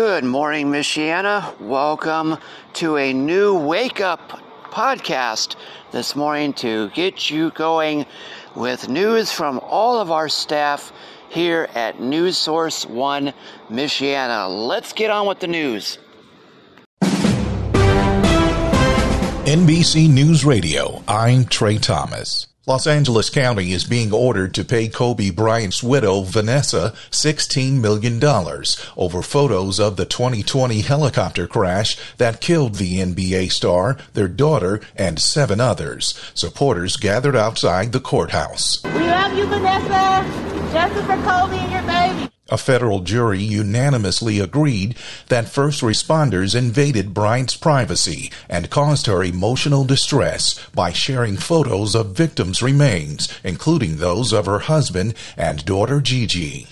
Good morning, Michiana. Welcome to a new wake-up podcast this morning to get you going with news from all of our staff here at News Source 1 Michiana. Let's get on with the news. NBC News Radio, I'm Trey Thomas. Los Angeles County is being ordered to pay Kobe Bryant's widow, Vanessa, $16 million over photos of the 2020 helicopter crash that killed the NBA star, their daughter, and seven others. Supporters gathered outside the courthouse. We love you, Vanessa. Justice for Kobe and your baby. A federal jury unanimously agreed that first responders invaded Bryant's privacy and caused her emotional distress by sharing photos of victims' remains, including those of her husband and daughter Gigi.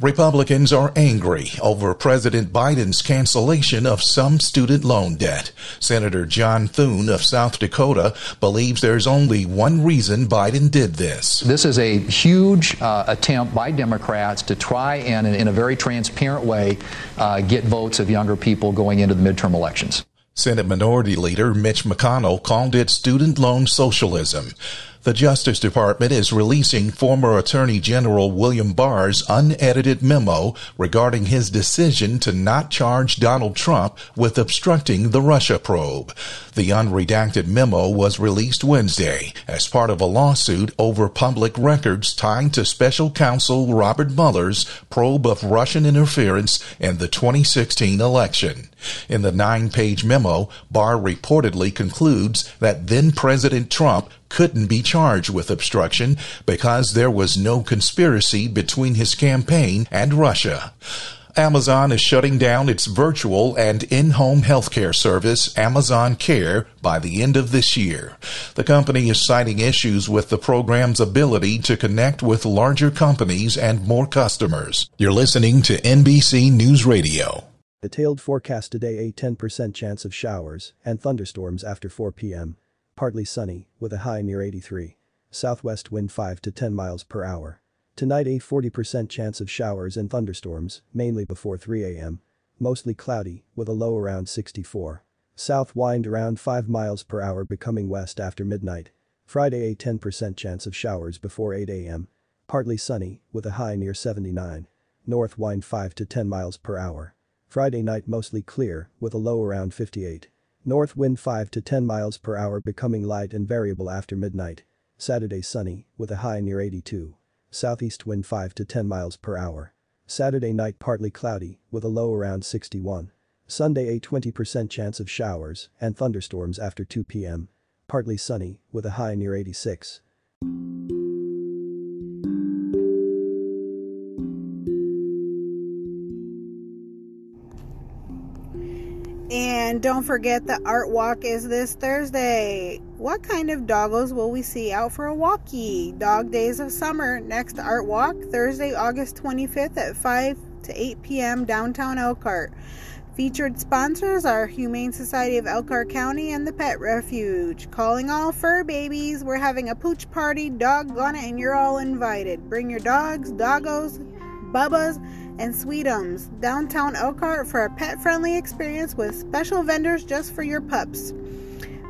Republicans are angry over President Biden's cancellation of some student loan debt. Senator John Thune of South Dakota believes there's only one reason Biden did this. This is a huge attempt by Democrats to try and, in a very transparent way, get votes of younger people going into the midterm elections. Senate Minority Leader Mitch McConnell called it student loan socialism. The Justice Department is releasing former Attorney General William Barr's unedited memo regarding his decision to not charge Donald Trump with obstructing the Russia probe. The unredacted memo was released Wednesday as part of a lawsuit over public records tied to special counsel Robert Mueller's probe of Russian interference in the 2016 election. In the nine-page memo, Barr reportedly concludes that then-President Trump couldn't be charged with obstruction because there was no conspiracy between his campaign and Russia. Amazon is shutting down its virtual and in-home healthcare service, Amazon Care, by the end of this year. The company is citing issues with the program's ability to connect with larger companies and more customers. You're listening to NBC News Radio. Detailed forecast today: a 10% chance of showers and thunderstorms after 4 p.m. Partly sunny, with a high near 83. Southwest wind 5 to 10 miles per hour. Tonight, a 40% chance of showers and thunderstorms, mainly before 3 a.m. Mostly cloudy, with a low around 64. South wind around 5 miles per hour, becoming west after midnight. Friday, a 10% chance of showers before 8 a.m. Partly sunny, with a high near 79. North wind 5 to 10 miles per hour. Friday night, mostly clear, with a low around 58. North wind 5 to 10 miles per hour, becoming light and variable after midnight. Saturday, sunny, with a high near 82. Southeast wind 5 to 10 miles per hour. Saturday night, partly cloudy, with a low around 61. Sunday, a 20% chance of showers and thunderstorms after 2 p.m. Partly sunny, with a high near 86. And don't forget, the art walk is this Thursday. What kind of doggos will we see out for a walkie? Dog Days of Summer next art walk, Thursday, August 25th at 5 to 8 p.m. downtown Elkhart. Featured sponsors are Humane Society of Elkhart County and the Pet Refuge. Calling all fur babies, we're having a pooch party, doggone it, and you're all invited. Bring your dogs, doggos, bubbas, and Sweetums, downtown Elkhart, for a pet-friendly experience with special vendors just for your pups.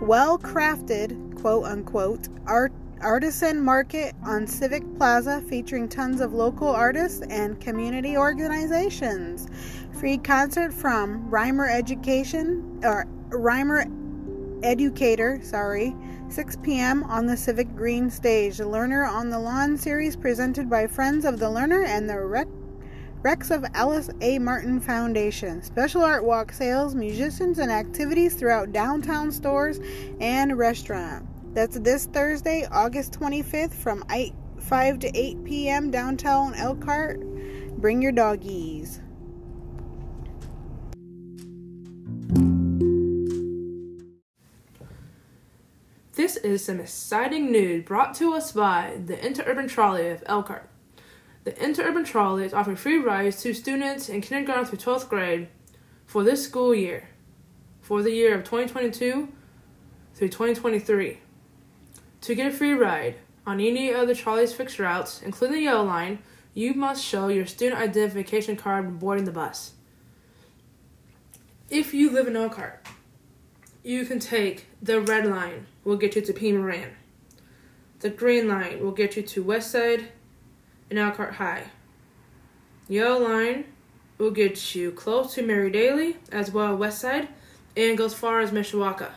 Well-crafted, quote-unquote, artisan market on Civic Plaza, featuring tons of local artists and community organizations. Free concert from Rhymer Educator, 6 p.m. on the Civic Green stage. The Learner on the Lawn series, presented by Friends of the Learner and the Rex of Alice A. Martin Foundation. Special art walk, sales, musicians, and activities throughout downtown stores and restaurant. That's this Thursday, August 25th from 5 to 8 p.m. downtown Elkhart. Bring your doggies. This is some exciting news brought to us by the Interurban Trolley of Elkhart. The Interurban Trolley is offering free rides to students in kindergarten through 12th grade for this school year, for the year of 2022 through 2023. To get a free ride on any of the trolley's fixed routes, including the Yellow Line, you must show your student identification card when boarding the bus. if you live in Elkhart, you can take the red line, will get you to P. Moran. The green line will get you to Westside and Elkhart High. Yellow line will get you close to Mary Daly, as well as Westside, and goes far as Mishawaka.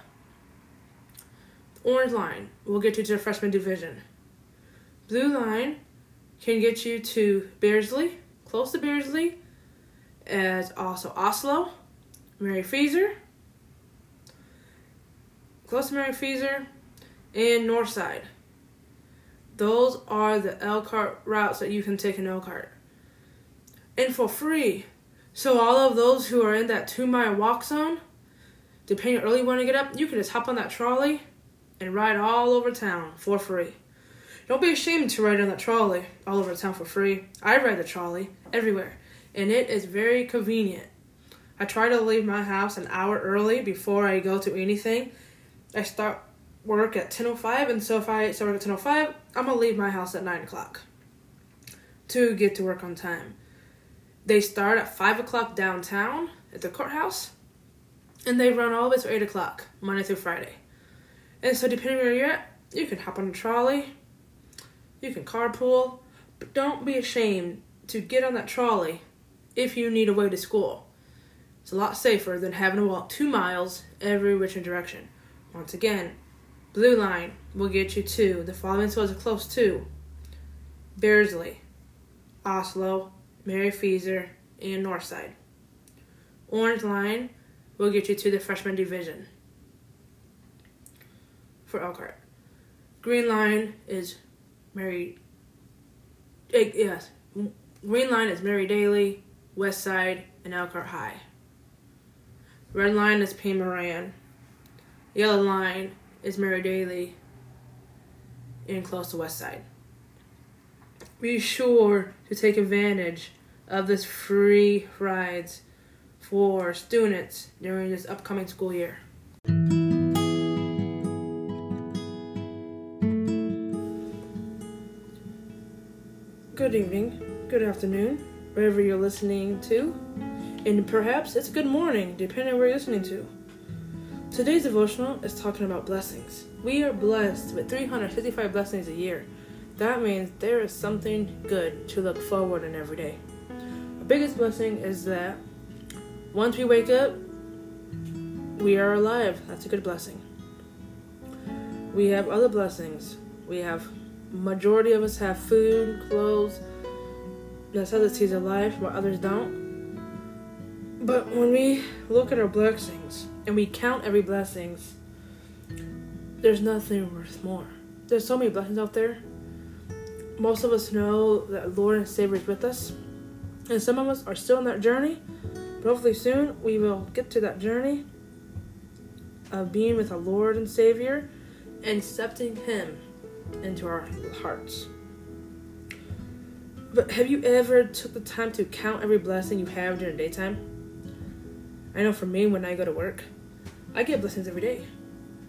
Orange line will get you to the freshman division. Blue line can get you to Bearsley, close to Bearsley, as also Oslo, Mary Fraser, close to Mary Fraser, and Northside. Those are the Elkhart routes that you can take in Elkhart. And for free. So all of those who are in that 2-mile walk zone, depending on early when you get up, you can just hop on that trolley and ride all over town for free. Don't be ashamed to ride on that trolley all over town for free. I ride the trolley everywhere, and it is very convenient. I try to leave my house an hour early before I go to anything. I start work at 10:05, and so if I start work at 10:05, I'm going to leave my house at 9 o'clock to get to work on time. They start at 5 o'clock downtown at the courthouse, and they run all the way to 8 o'clock, Monday through Friday. And so depending where you're at, you can hop on a trolley, you can carpool, but don't be ashamed to get on that trolley if you need a way to school. It's a lot safer than having to walk 2 miles every which direction. Once again, blue line will get you to the following schools are close to: Bearsley, Oslo, Mary Fraser, and Northside. Orange line will get you to the freshman division for Elkhart. Green line is Mary Daly, Westside, and Elkhart High. Red line is P. Moran. Yellow line is Mary Daly and close to Westside. Be sure to take advantage of this free rides for students during this upcoming school year. Good evening, good afternoon, wherever you're listening to, and perhaps it's a good morning, depending on where you're listening to. Today's devotional is talking about blessings. We are blessed with 355 blessings a year. That means there is something good to look forward in every day. Our biggest blessing is that once we wake up, we are alive. That's a good blessing. We have other blessings. We have, majority of us have food, clothes, necessities of life, while others don't. But when we look at our blessings and we count every blessings, there's nothing worth more. There's so many blessings out there. Most of us know that Lord and Savior is with us, and some of us are still on that journey, but hopefully soon we will get to that journey of being with our Lord and Savior and accepting Him into our hearts. But have you ever took the time to count every blessing you have during daytime? I know for me, when I go to work, I get blessings every day.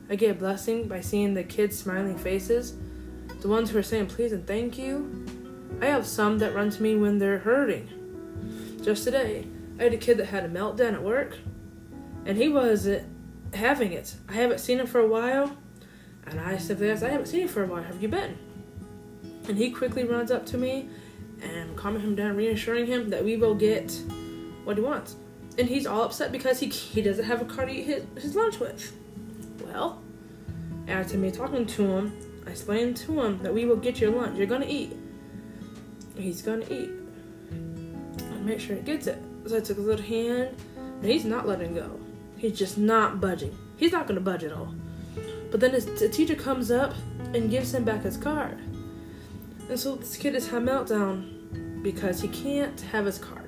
I get a blessing by seeing the kids' smiling faces, the ones who are saying please and thank you. I have some that run to me when they're hurting. Just today, I had a kid that had a meltdown at work, and he wasn't having it. I haven't seen him for a while, and I simply asked, I haven't seen you for a while, have you been? And he quickly runs up to me, and I'm calming him down, reassuring him that we will get what he wants. And he's all upset because he doesn't have a car to eat his lunch with. Well, after me talking to him, I explained to him that we will get your lunch. You're going to eat. He's going to eat. I make sure he gets it. So I took his little hand, and he's not letting go. He's just not budging. He's not going to budge at all. But then the teacher comes up and gives him back his card. And so this kid is having a meltdown because he can't have his card.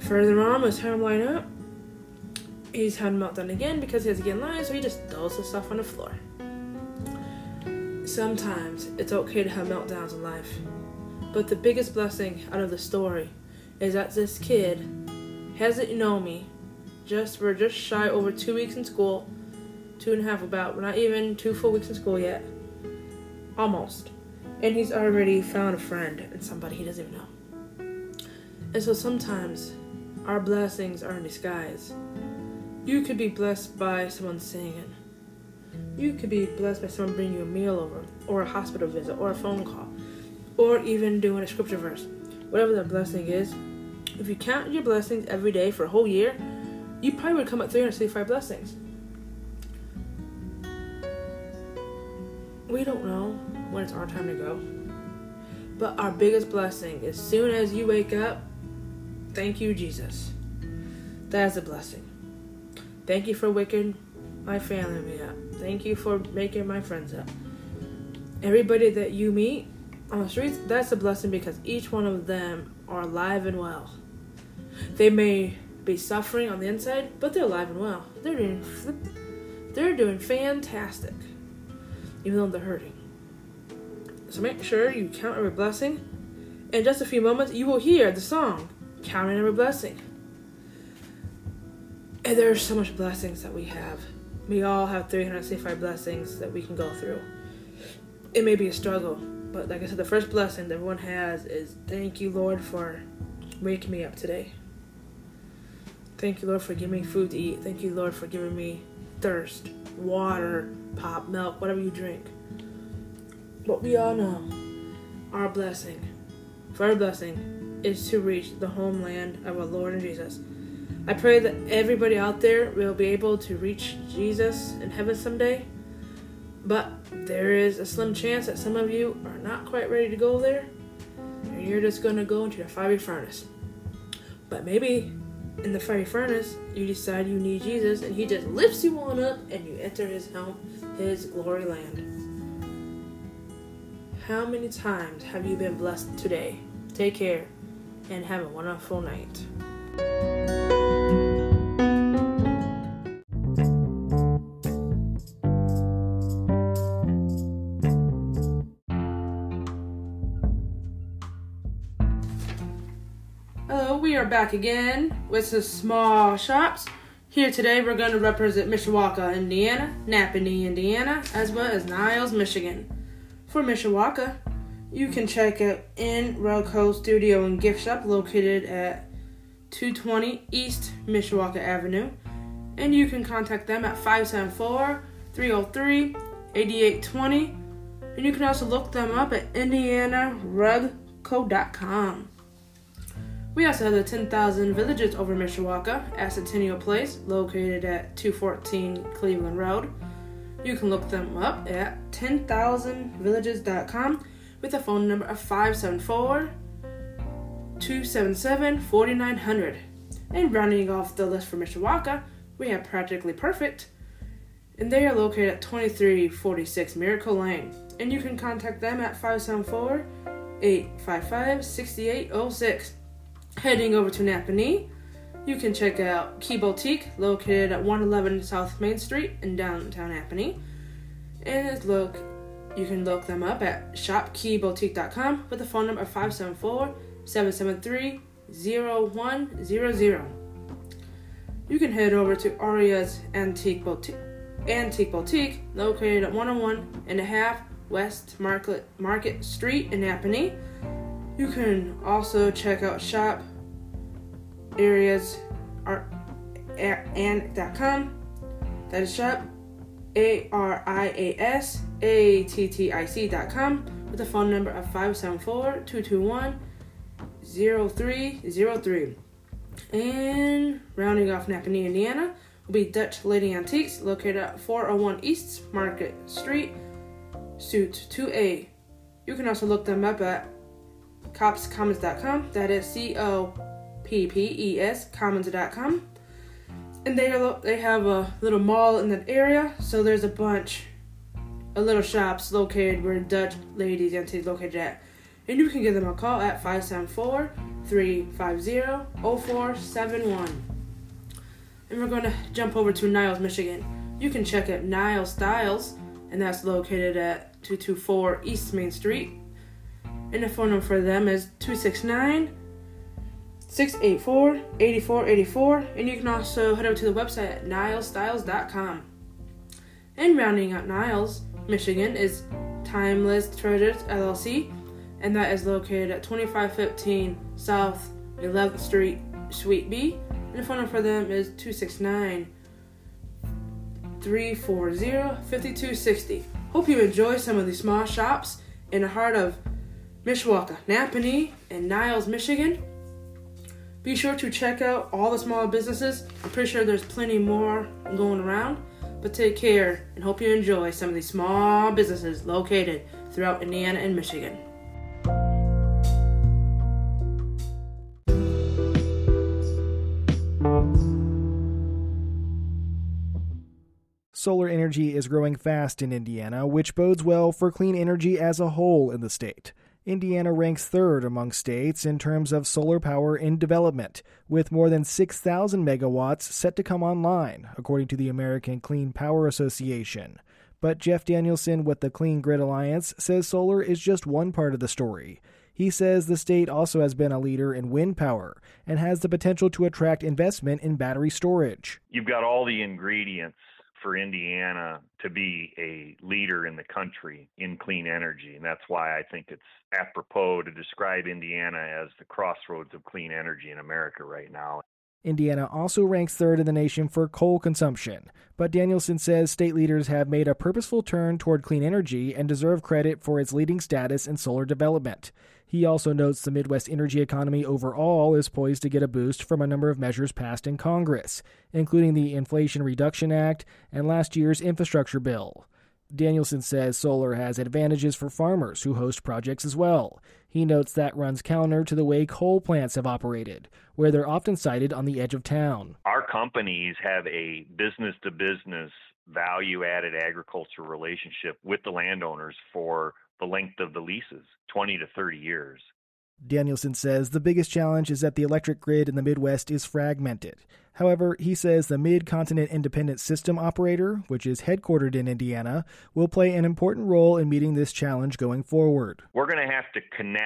Further on, as time line up, he's having a meltdown again because he has to get in line, so he just throws his stuff on the floor. Sometimes it's okay to have meltdowns in life, but the biggest blessing out of the story is that this kid hasn't known me. We're just shy over 2 weeks in school, 2 and a half about. We're not even 2 full weeks in school yet, almost, and he's already found a friend and somebody he doesn't even know. And so sometimes Our blessings are in disguise. You could be blessed by someone singing. You could be blessed by someone bringing you a meal over, or a hospital visit, or a phone call, or even doing a scripture verse. Whatever the blessing is, if you count your blessings every day for a whole year, you probably would come up 365 blessings. We don't know when it's our time to go. But our biggest blessing, as soon as you wake up, thank you, Jesus. That is a blessing. Thank you for waking my family up. Thank you for making my friends up. Everybody that you meet on the streets, that's a blessing, because each one of them are alive and well. They may be suffering on the inside, but they're alive and well. They're doing fantastic, even though they're hurting. So make sure you count every blessing. In just a few moments, you will hear the song, Counting Every Blessing. And there are so much blessings that we have. We all have 365 blessings that we can go through. It may be a struggle, but like I said, the first blessing that everyone has is, thank you, Lord, for waking me up today. Thank you, Lord, for giving me food to eat. Thank you, Lord, for giving me thirst, water, pop, milk, whatever you drink. But we all know our blessing, for our blessing, is to reach the homeland of our Lord and Jesus. I pray that everybody out there will be able to reach Jesus in heaven someday. But there is a slim chance that some of you are not quite ready to go there, and you're just going to go into the fiery furnace. But maybe in the fiery furnace, you decide you need Jesus, and he just lifts you on up, and you enter his home, his glory land. How many times have you been blessed today? Take care, and have a wonderful night. Back again with some small shops. Here today we're going to represent Mishawaka, Indiana, Napanee, Indiana, as well as Niles, Michigan. For Mishawaka, you can check out InRugCo Studio and Gift Shop located at 220 East Mishawaka Avenue, and you can contact them at 574-303-8820, and you can also look them up at IndianaRugCo.com. We also have the 10,000 Villages over Mishawaka at Centennial Place, located at 214 Cleveland Road. You can look them up at 10,000villages.com with a phone number of 574-277-4900. And rounding off the list for Mishawaka, we have Practically Perfect, and they are located at 2346 Miracle Lane. And you can contact them at 574-855-6806. Heading over to Napanee, you can check out Key Boutique, located at 111 South Main Street in downtown Napanee. And you can look them up at shopkeyboutique.com with the phone number of 574-773-0100. You can head over to Aria's Antique Boutique, located at 101 and a half West Market Street in Napanee. You can also check out shop ariasattic.com. That is shop ariasattic.com with the phone number of 574-221-0303. And rounding off Napanee, Indiana will be Dutch Lady Antiques, located at 401 East Market Street, Suite 2A. You can also look them up at copscommons.com, that is COPPES commons.com, and they have a little mall in that area, so there's a bunch of little shops located where Dutch Ladies Antiques located at, and you can give them a call at 574-350-0471. And we're going to jump over to Niles, Michigan. You can check out Niles Styles, and that's located at 224 East Main Street. And the phone number for them is 269-684-8484. And you can also head over to the website at nilestyles.com. And rounding out Niles, Michigan, is Timeless Treasures, LLC. And that is located at 2515 South 11th Street Suite B, and the phone number for them is 269-340-5260. Hope you enjoy some of these small shops in the heart of Mishawaka, Napanee, and Niles, Michigan. Be sure to check out all the small businesses. I'm pretty sure there's plenty more going around. But take care and hope you enjoy some of these small businesses located throughout Indiana and Michigan. Solar energy is growing fast in Indiana, which bodes well for clean energy as a whole in the state. Indiana ranks third among states in terms of solar power in development, with more than 6,000 megawatts set to come online, according to the American Clean Power Association. But Jeff Danielson with the Clean Grid Alliance says solar is just one part of the story. He says the state also has been a leader in wind power and has the potential to attract investment in battery storage. You've got all the ingredients for Indiana to be a leader in the country in clean energy. And that's why I think it's apropos to describe Indiana as the crossroads of clean energy in America right now. Indiana also ranks third in the nation for coal consumption, but Danielson says state leaders have made a purposeful turn toward clean energy and deserve credit for its leading status in solar development. He also notes the Midwest energy economy overall is poised to get a boost from a number of measures passed in Congress, including the Inflation Reduction Act and last year's infrastructure bill. Danielson says solar has advantages for farmers who host projects as well. He notes that runs counter to the way coal plants have operated, where they're often sited on the edge of town. Our companies have a business-to-business value-added agriculture relationship with the landowners for the length of the leases, 20 to 30 years. Danielson says the biggest challenge is that the electric grid in the Midwest is fragmented. However, he says the Mid-Continent Independent System Operator, which is headquartered in Indiana, will play an important role in meeting this challenge going forward. We're going to have to connect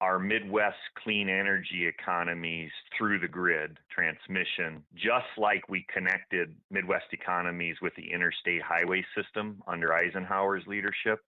our Midwest clean energy economies through the grid transmission, just like we connected Midwest economies with the interstate highway system under Eisenhower's leadership.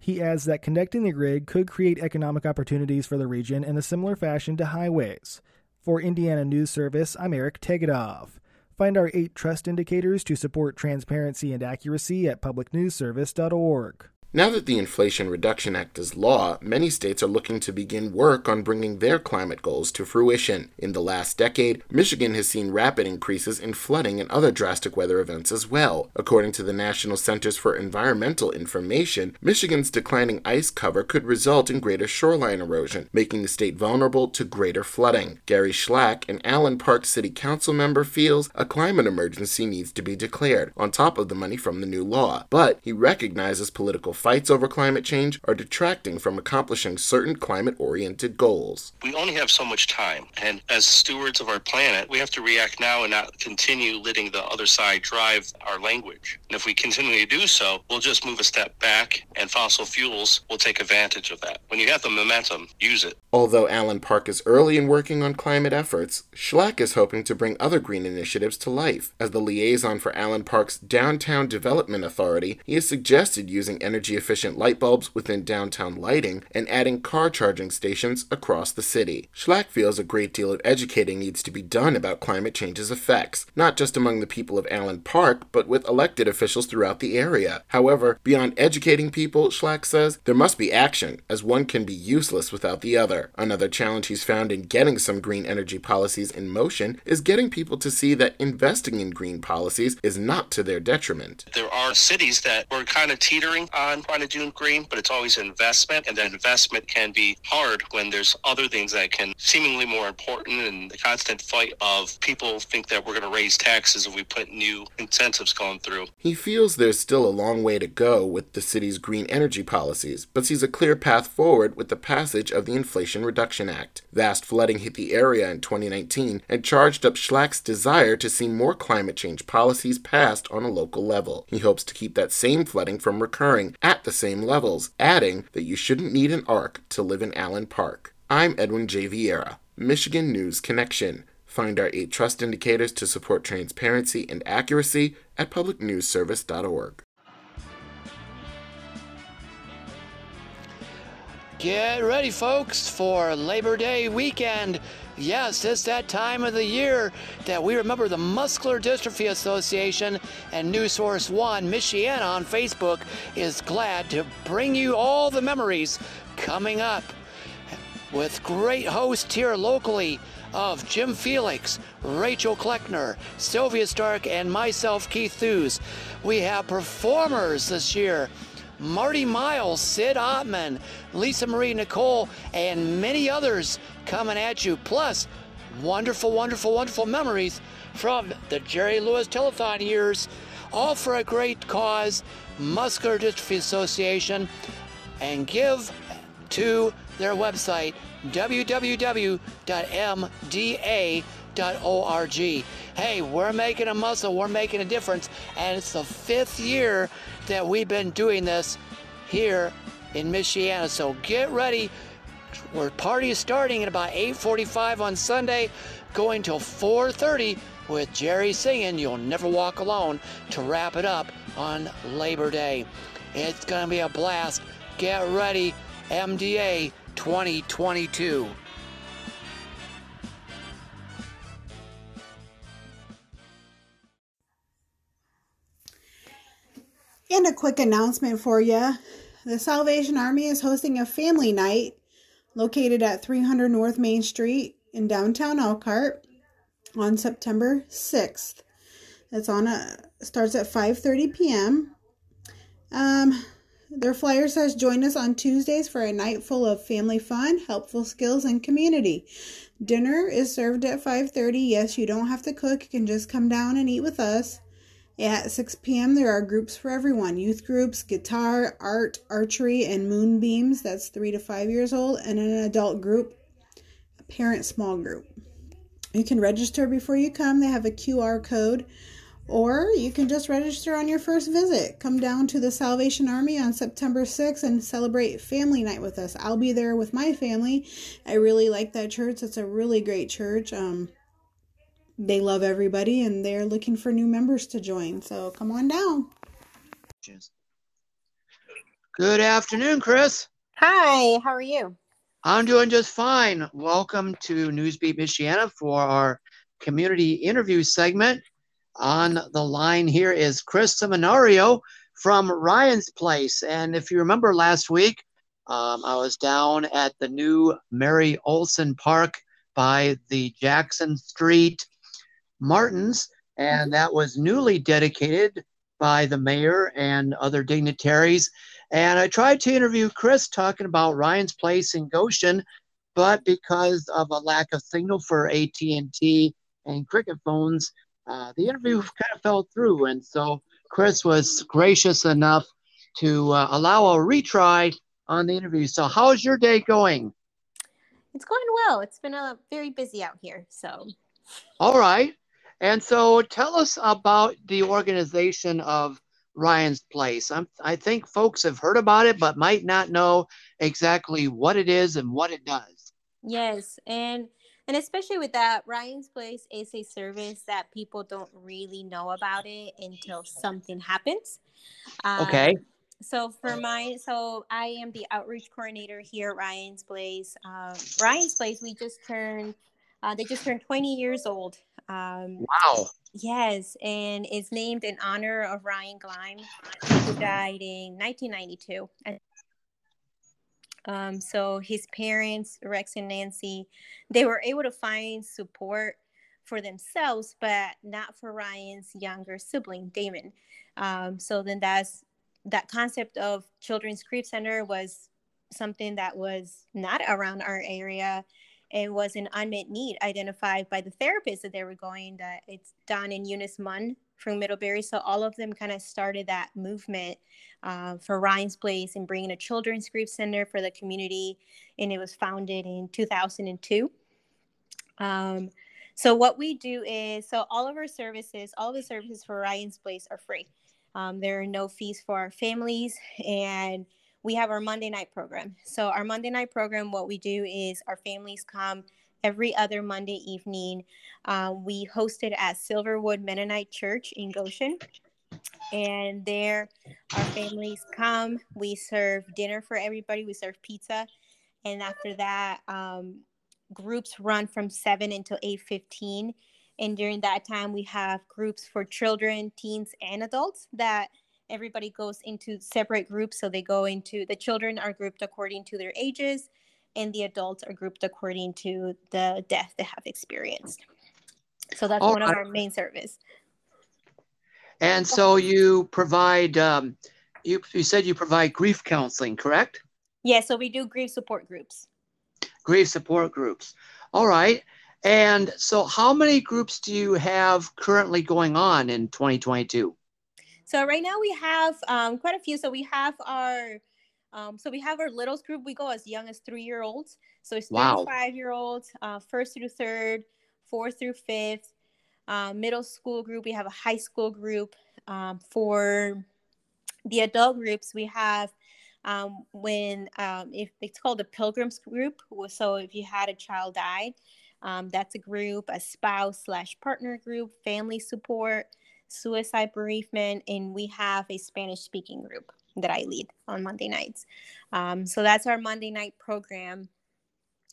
He adds that connecting the grid could create economic opportunities for the region in a similar fashion to highways. For Indiana News Service, I'm Eric Tegadov. Find our 8 trust indicators to support transparency and accuracy at publicnewsservice.org. Now that the Inflation Reduction Act is law, many states are looking to begin work on bringing their climate goals to fruition. In the last decade, Michigan has seen rapid increases in flooding and other drastic weather events as well. According to the National Centers for Environmental Information, Michigan's declining ice cover could result in greater shoreline erosion, making the state vulnerable to greater flooding. Gary Schlack, an Allen Park City Council member, feels a climate emergency needs to be declared, on top of the money from the new law. But he recognizes political fights over climate change are detracting from accomplishing certain climate-oriented goals. We only have so much time, and as stewards of our planet, we have to react now and not continue letting the other side drive our language. And if we continue to do so, we'll just move a step back, and fossil fuels will take advantage of that. When you have the momentum, use it. Although Allen Park is early in working on climate efforts, Schlack is hoping to bring other green initiatives to life. As the liaison for Allen Park's Downtown Development Authority, he has suggested using energy-efficient light bulbs within downtown lighting and adding car charging stations across the city. Schlack feels a great deal of educating needs to be done about climate change's effects, not just among the people of Allen Park, but with elected officials throughout the area. However, beyond educating people, Schlack says, there must be action, as one can be useless without the other. Another challenge he's found in getting some green energy policies in motion is getting people to see that investing in green policies is not to their detriment. There are cities that were kind of teetering on trying to do green, but it's always investment, and that investment can be hard when there's other things that can seemingly more important, and the constant fight of people think that we're going to raise taxes if we put new incentives going through. He feels there's still a long way to go with the city's green energy policies, but sees a clear path forward with the passage of the Inflation Reduction Act. Vast flooding hit the area in 2019 and charged up Schlack's desire to see more climate change policies passed on a local level. He hopes to keep that same flooding from recurring at the same levels, adding that you shouldn't need an ark to live in Allen Park. I'm Edwin J. Vieira, Michigan News Connection. Find our 8 trust indicators to support transparency and accuracy at publicnewsservice.org. Get ready, folks, for Labor Day weekend. Yes, it's that time of the year that we remember the Muscular Dystrophy Association, and News Source 1 Michiana on Facebook is glad to bring you all the memories coming up with great hosts here locally of Jim Felix, Rachel Kleckner, Sylvia Stark, and myself, Keith Thews. We have performers this year: Marty Miles, Sid Ottman, Lisa Marie Nicole, and many others coming at you. Plus, wonderful, wonderful, wonderful memories from the Jerry Lewis Telethon years, all for a great cause, Muscular Dystrophy Association, and give to their website, www.mda.org. Hey, we're making a muscle, we're making a difference, and it's the 5th year that we've been doing this here in Michiana. So get ready. Our party is starting at about 8:45 on Sunday, going till 4:30 with Jerry singing "You'll Never Walk Alone" to wrap it up on Labor Day. It's going to be a blast. Get ready, MDA 2022. And a quick announcement for you. The Salvation Army is hosting a family night located at 300 North Main Street in downtown Elkhart on September 6th. It's starts at 5:30 p.m. Their flyer says, "Join us on Tuesdays for a night full of family fun, helpful skills, and community. Dinner is served at 5:30. Yes, you don't have to cook. You can just come down and eat with us. At 6 p.m., there are groups for everyone: youth groups, guitar, art, archery, and moonbeams. That's 3 to 5 years old, and an adult group, a parent small group. You can register before you come. They have a QR code, or you can just register on your first visit. Come down to the Salvation Army on September 6th and celebrate family night with us. I'll be there with my family. I really like that church. It's a really great church. They love everybody, and they're looking for new members to join. So come on down." Good afternoon, Chris. Hi, how are you? I'm doing just fine. Welcome to Newsbeat Michiana for our community interview segment. On the line here is Chris Seminario from Ryan's Place. And if you remember last week, I was down at the new Mary Olson Park by the Jackson Street Martins, and that was newly dedicated by the mayor and other dignitaries. And I tried to interview Chris talking about Ryan's Place in Goshen, but because of a lack of signal for AT&T and Cricket phones, the interview kind of fell through. And so Chris was gracious enough to allow a retry on the interview. So how's your day going? It's going well. It's been very busy out here, so. All right. And so tell us about the organization of Ryan's Place. I think folks have heard about it, but might not know exactly what it is and what it does. Yes. And especially with that, Ryan's Place is a service that people don't really know about it until something happens. Okay. So for mine, so I am the outreach coordinator here at Ryan's Place. Ryan's Place, we just turned... they just turned 20 years old. Wow. Yes, and is named in honor of Ryan Gleim, who died in 1992. So his parents, Rex and Nancy, they were able to find support for themselves, but not for Ryan's younger sibling, Damon. So then that concept of Children's Grief Center was something that was not around our area. It was an unmet need identified by the therapists that they were going. That it's Don and Eunice Munn from Middlebury. So all of them kind of started that movement for Ryan's Place and bringing a children's grief center for the community. And it was founded in 2002. So what we do is, so all of our services, all the services for Ryan's Place are free. There are no fees for our families, and we have our Monday night program. So our Monday night program, what we do is our families come every other Monday evening. We host it at Silverwood Mennonite Church in Goshen. And there our families come. We serve dinner for everybody. We serve pizza. And after that, groups run from 7 until 8:15. And during that time, we have groups for children, teens, and adults that everybody goes into separate groups. So they go into, the children are grouped according to their ages, and the adults are grouped according to the death they have experienced. So that's one of our main service. And so you provide, you said you provide grief counseling, correct? Yeah, so we do grief support groups. Grief support groups. All right. And so how many groups do you have currently going on in 2022? So right now we have quite a few. So we have our littles group. We go as young as 3-year-olds. So it's 3 to 5-year-olds, first through third, fourth through fifth, middle school group. We have a high school group. For the adult groups, we have if it's called the Pilgrims group. So if you had a child die, that's a group, a spouse/partner group, family support, suicide bereavement, and we have a Spanish-speaking group that I lead on Monday nights. So that's our Monday night program.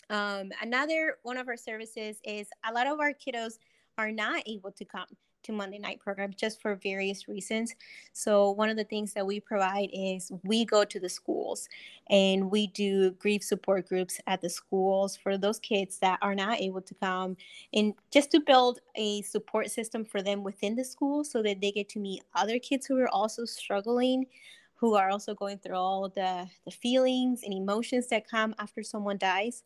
Another one of our services is a lot of our kiddos are not able to come to Monday night program just for various reasons. So one of the things that we provide is we go to the schools and we do grief support groups at the schools for those kids that are not able to come, and just to build a support system for them within the school so that they get to meet other kids who are also struggling, who are also going through all the feelings and emotions that come after someone dies.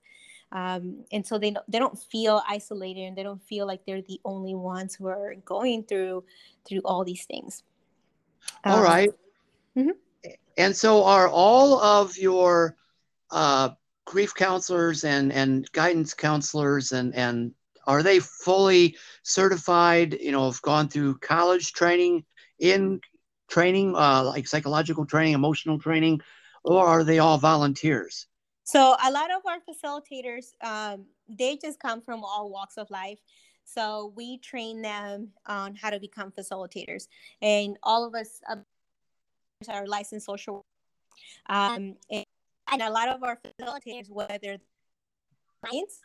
And so they don't feel isolated, and they don't feel like they're the only ones who are going through all these things. All right. Mm-hmm. And so are all of your grief counselors and guidance counselors, and are they fully certified, you know, have gone through college training, like psychological training, emotional training, or are they all volunteers? So a lot of our facilitators, they just come from all walks of life. So we train them on how to become facilitators. And all of us are licensed social workers. And a lot of our facilitators, whether they're clients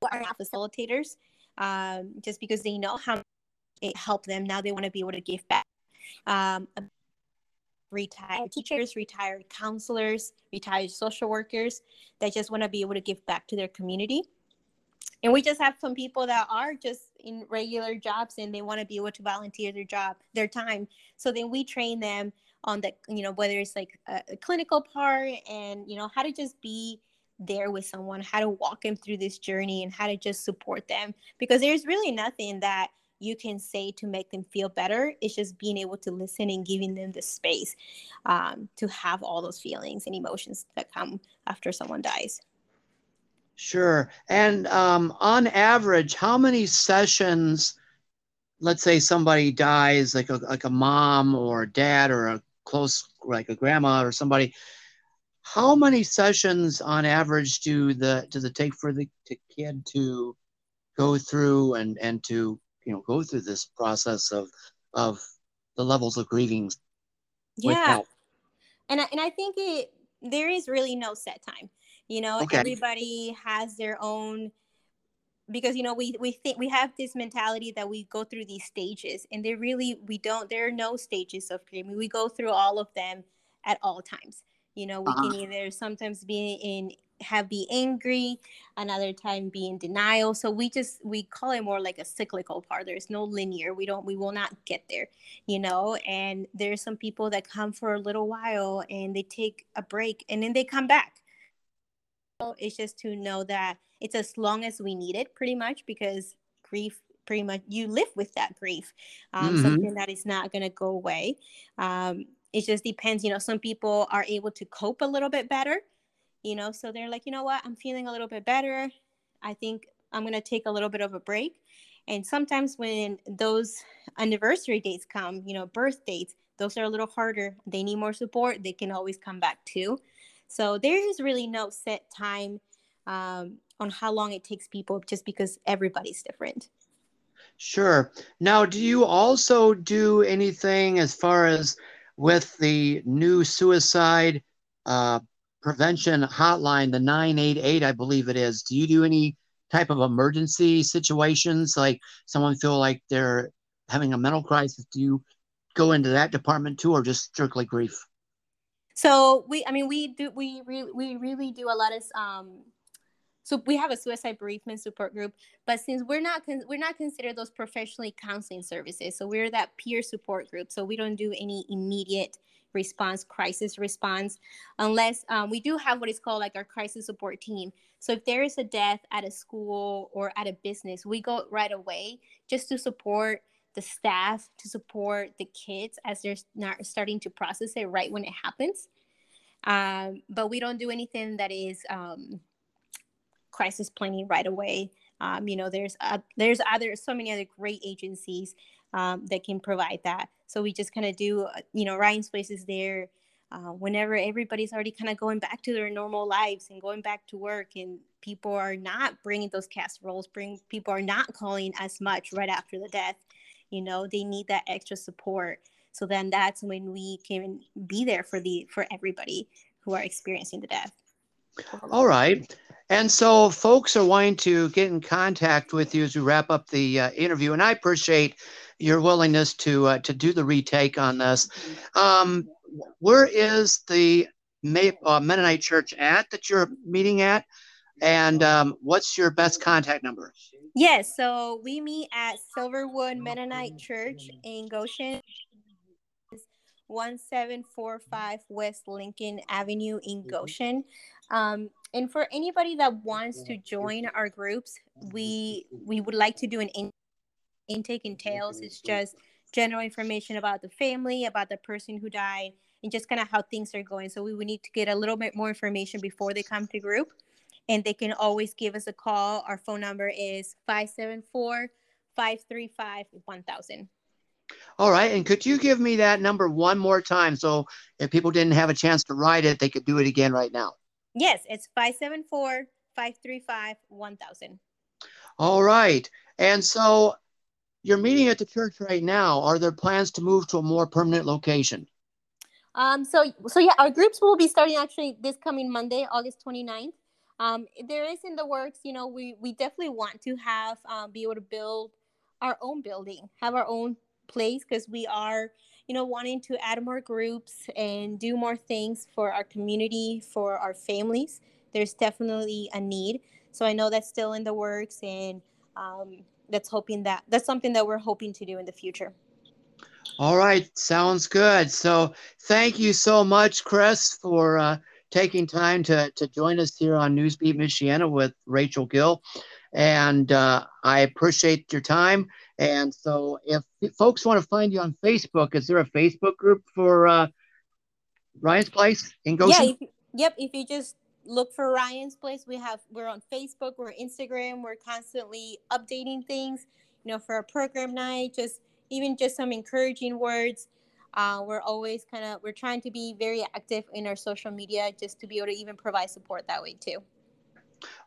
or not facilitators, just because they know how it helped them, now they want to be able to give back. Retired teachers, retired counselors, retired social workers that just want to be able to give back to their community. And we just have some people that are just in regular jobs and they want to be able to volunteer their time. So then we train them on the, you know, whether it's like a clinical part and, you know, how to just be there with someone, how to walk them through this journey and how to just support them, because there's really nothing that you can say to make them feel better. It's just being able to listen and giving them the space to have all those feelings and emotions that come after someone dies. Sure. And on average, how many sessions, let's say somebody dies, like a mom or a dad or a close, like a grandma or somebody, how many sessions on average does it take for the kid to go through and to, you know, go through this process of the levels of grieving? Yeah. And I think there is really no set time, you know. Okay. Everybody has their own, because, you know, we think we have this mentality that we go through these stages, and there are no stages of grieving. We go through all of them at all times. You know, we can either sometimes be angry, another time be in denial. So we call it more like a cyclical part. There's no linear. We will not get there, you know. And there's some people that come for a little while and they take a break and then they come back. So it's just to know that it's as long as we need it, pretty much, because grief, pretty much, you live with that grief, something that is not going to go away. It just depends, you know. Some people are able to cope a little bit better, you know, so they're like, you know what, I'm feeling a little bit better. I think I'm going to take a little bit of a break. And sometimes when those anniversary dates come, you know, birth dates, those are a little harder. They need more support. They can always come back too. So there is really no set time on how long it takes people, just because everybody's different. Sure. Now, do you also do anything as far as with the new suicide prevention hotline, the 988, I believe it is? Do you do any type of emergency situations, like someone feel like they're having a mental crisis? Do you go into that department too, or just strictly grief? So we really do a lot of, so we have a suicide bereavement support group, but since we're not considered those professionally counseling services, so we're that peer support group. So we don't do any immediate response, crisis response, unless we do have what is called like our crisis support team. So if there is a death at a school or at a business, we go right away just to support the staff, to support the kids as they're not starting to process it right when it happens. But we don't do anything that is crisis planning right away. There's so many other great agencies that can provide that. So we just kind of do, Ryan's Place is there whenever everybody's already kind of going back to their normal lives and going back to work, and people are not bringing those casseroles, people are not calling as much right after the death. They need that extra support. So then that's when we can be there for everybody who are experiencing the death. All right. And so folks are wanting to get in contact with you as we wrap up the interview. And I appreciate your willingness to do the retake on this. Where is the Mennonite Church at that you're meeting at? And what's your best contact number? Yes. So we meet at Silverwood Mennonite Church in Goshen. 1745 West Lincoln Avenue in Goshen. And for anybody that wants to join our groups, we would like to do an intake and tales. It's just general information about the family, about the person who died, and just kind of how things are going. So we would need to get a little bit more information before they come to group. And they can always give us a call. Our phone number is 574-535-1000. All right. And could you give me that number one more time? So if people didn't have a chance to write it, they could do it again right now. Yes, it's 574-535-1000. All right. And so you're meeting at the church right now. Are there plans to move to a more permanent location? So our groups will be starting actually this coming Monday, August 29th. There is in the works, we definitely want to have, be able to build our own building, have our own place, because we are wanting to add more groups and do more things for our community, for our families. There's definitely a need, so I know that's still in the works, and that's something that we're hoping to do in the future. All right, sounds good. So thank you so much, Chris, for taking time to join us here on Newsbeat Michiana with Rachel Gill. And I appreciate your time. And so if folks want to find you on Facebook, is there a Facebook group for Ryan's Place in Goshen? Yeah, if you just look for Ryan's Place, we're on Facebook, we're Instagram, we're constantly updating things, for our program night, just some encouraging words. We're always we're trying to be very active in our social media just to be able to even provide support that way too.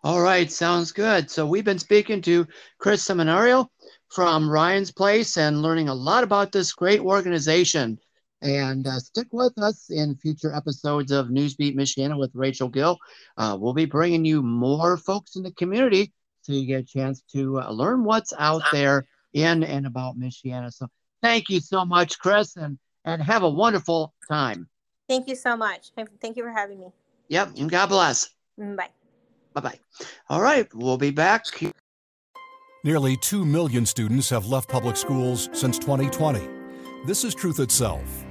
All right, sounds good. So we've been speaking to Chris Seminario from Ryan's Place and learning a lot about this great organization. And stick with us in future episodes of Newsbeat Michiana with Rachel Gill. We'll be bringing you more folks in the community so you get a chance to learn what's out there in and about Michiana. So thank you so much, Chris, and have a wonderful time. Thank you so much. Thank you for having me. Yep, and God bless. Bye. Bye-bye. All right, we'll be back. Nearly 2 million students have left public schools since 2020. This is truth itself.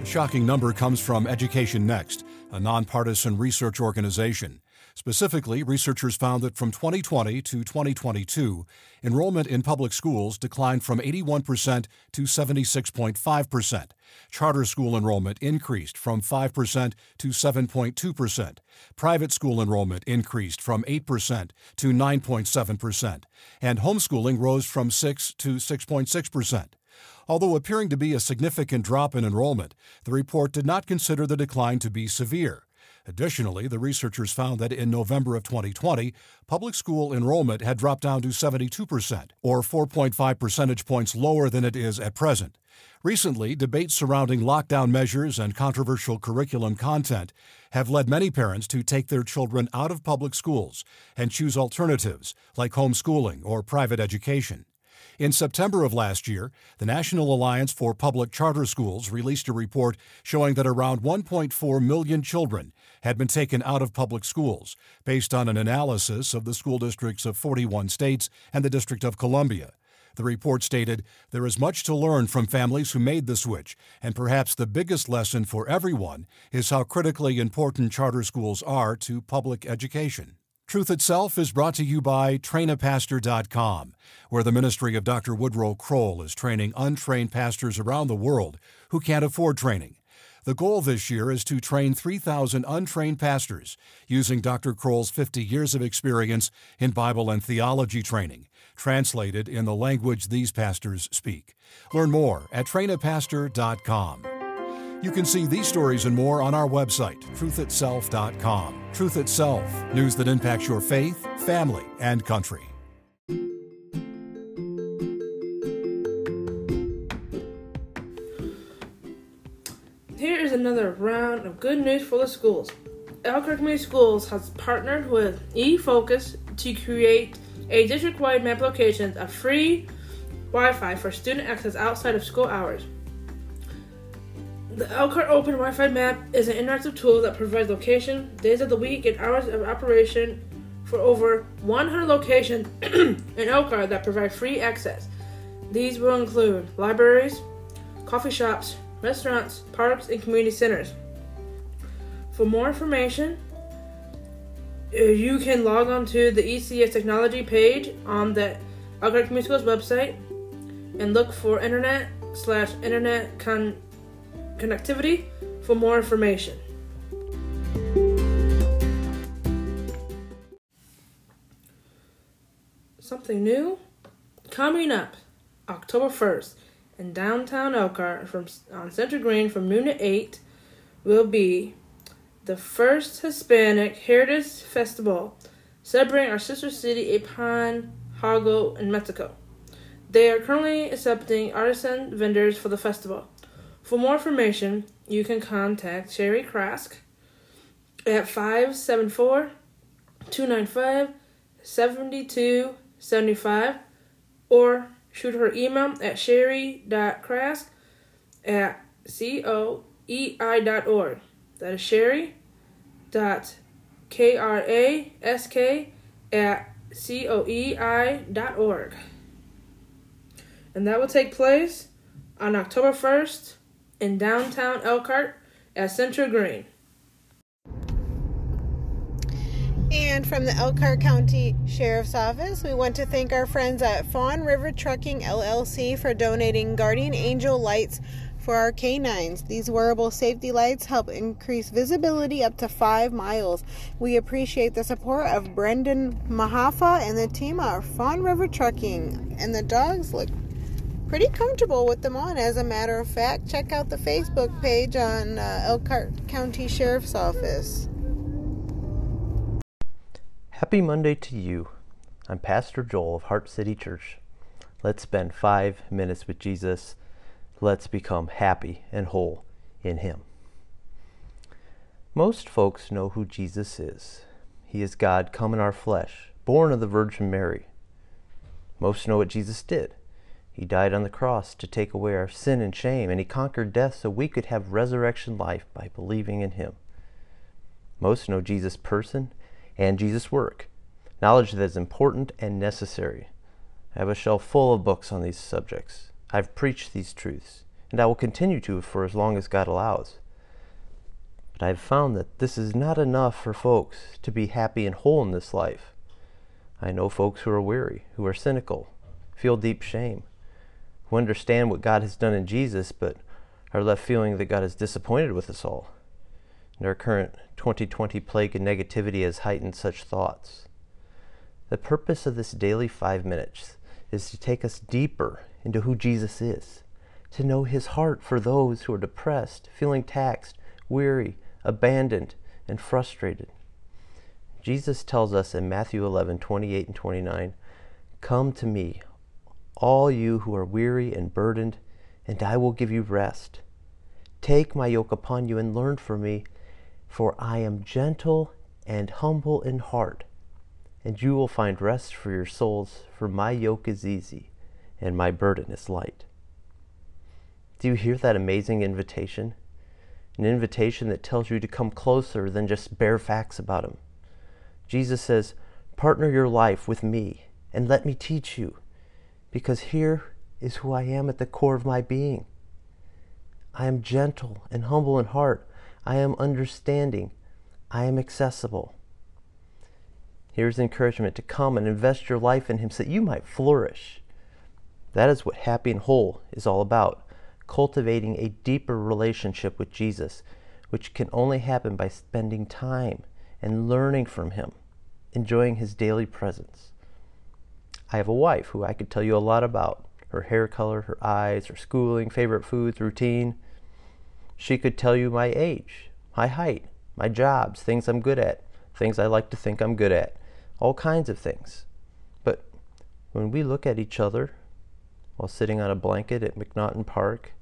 The shocking number comes from Education Next, a nonpartisan research organization. Specifically, researchers found that from 2020 to 2022, enrollment in public schools declined from 81% to 76.5%. Charter school enrollment increased from 5% to 7.2%. Private school enrollment increased from 8% to 9.7%. And homeschooling rose from 6% to 6.6%. Although appearing to be a significant drop in enrollment, the report did not consider the decline to be severe. Additionally, the researchers found that in November of 2020, public school enrollment had dropped down to 72%, or 4.5 percentage points lower than it is at present. Recently, debates surrounding lockdown measures and controversial curriculum content have led many parents to take their children out of public schools and choose alternatives like homeschooling or private education. In September of last year, the National Alliance for Public Charter Schools released a report showing that around 1.4 million children had been taken out of public schools, based on an analysis of the school districts of 41 states and the District of Columbia. The report stated, "There is much to learn from families who made the switch, and perhaps the biggest lesson for everyone is how critically important charter schools are to public education." Truth Itself is brought to you by TrainAPastor.com, where the ministry of Dr. Woodrow Kroll is training untrained pastors around the world who can't afford training. The goal this year is to train 3,000 untrained pastors using Dr. Kroll's 50 years of experience in Bible and theology training, translated in the language these pastors speak. Learn more at trainapastor.com. You can see these stories and more on our website, truthitself.com. Truth Itself, news that impacts your faith, family, and country. Here is another round of good news for the schools. Elkhart Community Schools has partnered with eFocus to create a district-wide map location of free Wi-Fi for student access outside of school hours. The Elkhart Open Wi-Fi Map is an interactive tool that provides location, days of the week, and hours of operation for over 100 locations in Elkhart that provide free access. These will include libraries, coffee shops, restaurants, parks, and community centers. For more information, you can log on to the ECS technology page on the Elkhart Community Schools website and look for internet/internet connectivity for more information. Something new coming up October 1st in downtown Elkhart on Central Green from noon to 8 will be the first Hispanic Heritage Festival, celebrating our sister city Apanhago in Mexico. They are currently accepting artisan vendors for the festival. For more information, you can contact Sherry Krask at 574-295-7275 or shoot her email at sherry.krask@coei.org. That is sherry.krask@coei.org. And that will take place on October 1st. In downtown Elkhart at Central Green. And from the Elkhart County Sheriff's Office, we want to thank our friends at Fawn River Trucking LLC for donating Guardian Angel lights for our canines. These wearable safety lights help increase visibility up to 5 miles. We appreciate the support of Brendan Mahafa and the team at Fawn River Trucking. And the dogs look pretty comfortable with them on. As a matter of fact, check out the Facebook page on Elkhart County Sheriff's Office. Happy Monday to you. I'm Pastor Joel of Heart City Church. Let's spend 5 minutes with Jesus. Let's become happy and whole in Him. Most folks know who Jesus is. He is God come in our flesh, born of the Virgin Mary. Most know what Jesus did. He died on the cross to take away our sin and shame, and He conquered death so we could have resurrection life by believing in Him. Most know Jesus' person and Jesus' work, knowledge that is important and necessary. I have a shelf full of books on these subjects. I've preached these truths, and I will continue to for as long as God allows. But I have found that this is not enough for folks to be happy and whole in this life. I know folks who are weary, who are cynical, feel deep shame, who understand what God has done in Jesus, but are left feeling that God is disappointed with us all. And our current 2020 plague and negativity has heightened such thoughts. The purpose of this daily 5 minutes is to take us deeper into who Jesus is, to know His heart for those who are depressed, feeling taxed, weary, abandoned, and frustrated. Jesus tells us in Matthew 11:28 and 29, "Come to me, all you who are weary and burdened, and I will give you rest. Take my yoke upon you and learn from me, for I am gentle and humble in heart, and you will find rest for your souls, for my yoke is easy and my burden is light." Do you hear that amazing invitation? An invitation that tells you to come closer than just bare facts about him. Jesus says, "Partner your life with me and let me teach you, because here is who I am at the core of my being. I am gentle and humble in heart. I am understanding. I am accessible." Here's encouragement to come and invest your life in him so that you might flourish. That is what Happy and Whole is all about, cultivating a deeper relationship with Jesus, which can only happen by spending time and learning from him, enjoying his daily presence. I have a wife who I could tell you a lot about, her hair color, her eyes, her schooling, favorite foods, routine. She could tell you my age, my height, my jobs, things I'm good at, things I like to think I'm good at, all kinds of things. But when we look at each other while sitting on a blanket at McNaughton Park,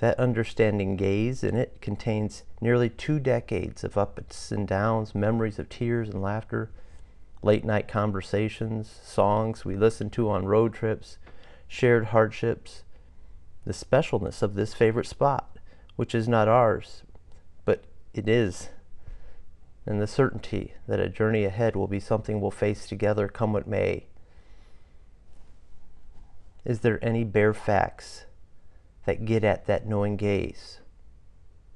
that understanding gaze in it contains nearly 2 decades of ups and downs, memories of tears and laughter, late night conversations, songs we listened to on road trips, shared hardships, the specialness of this favorite spot, which is not ours, but it is, and the certainty that a journey ahead will be something we'll face together come what may. Is there any bare facts that get at that knowing gaze,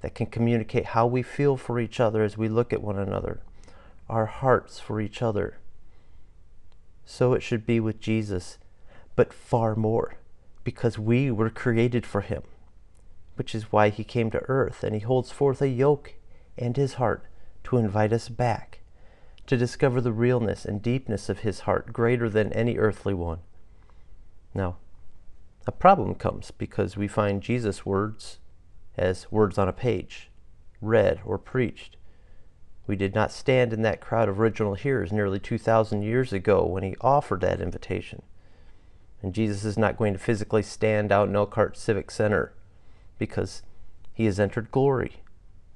that can communicate how we feel for each other as we look at one another, our hearts for each other? So it should be with Jesus, but far more, because we were created for him, which is why he came to earth, and he holds forth a yoke and his heart to invite us back, to discover the realness and deepness of his heart greater than any earthly one. Now, a problem comes because we find Jesus' words as words on a page, read or preached. We did not stand in that crowd of original hearers nearly 2,000 years ago when he offered that invitation. And Jesus is not going to physically stand out in Elkhart Civic Center, because he has entered glory.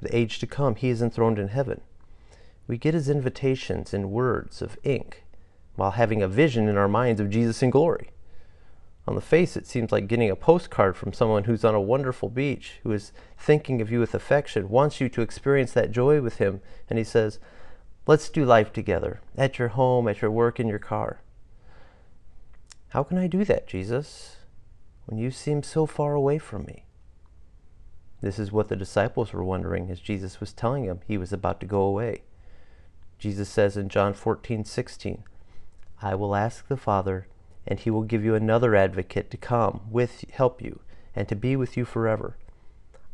The age to come, he is enthroned in heaven. We get his invitations in words of ink while having a vision in our minds of Jesus in glory. On the face, it seems like getting a postcard from someone who's on a wonderful beach, who is thinking of you with affection, wants you to experience that joy with him, and he says, "Let's do life together, at your home, at your work, in your car." How can I do that, Jesus, when you seem so far away from me? This is what the disciples were wondering as Jesus was telling them he was about to go away. Jesus says in John 14:16, "I will ask the Father, and he will give you another advocate to come with help you and to be with you forever.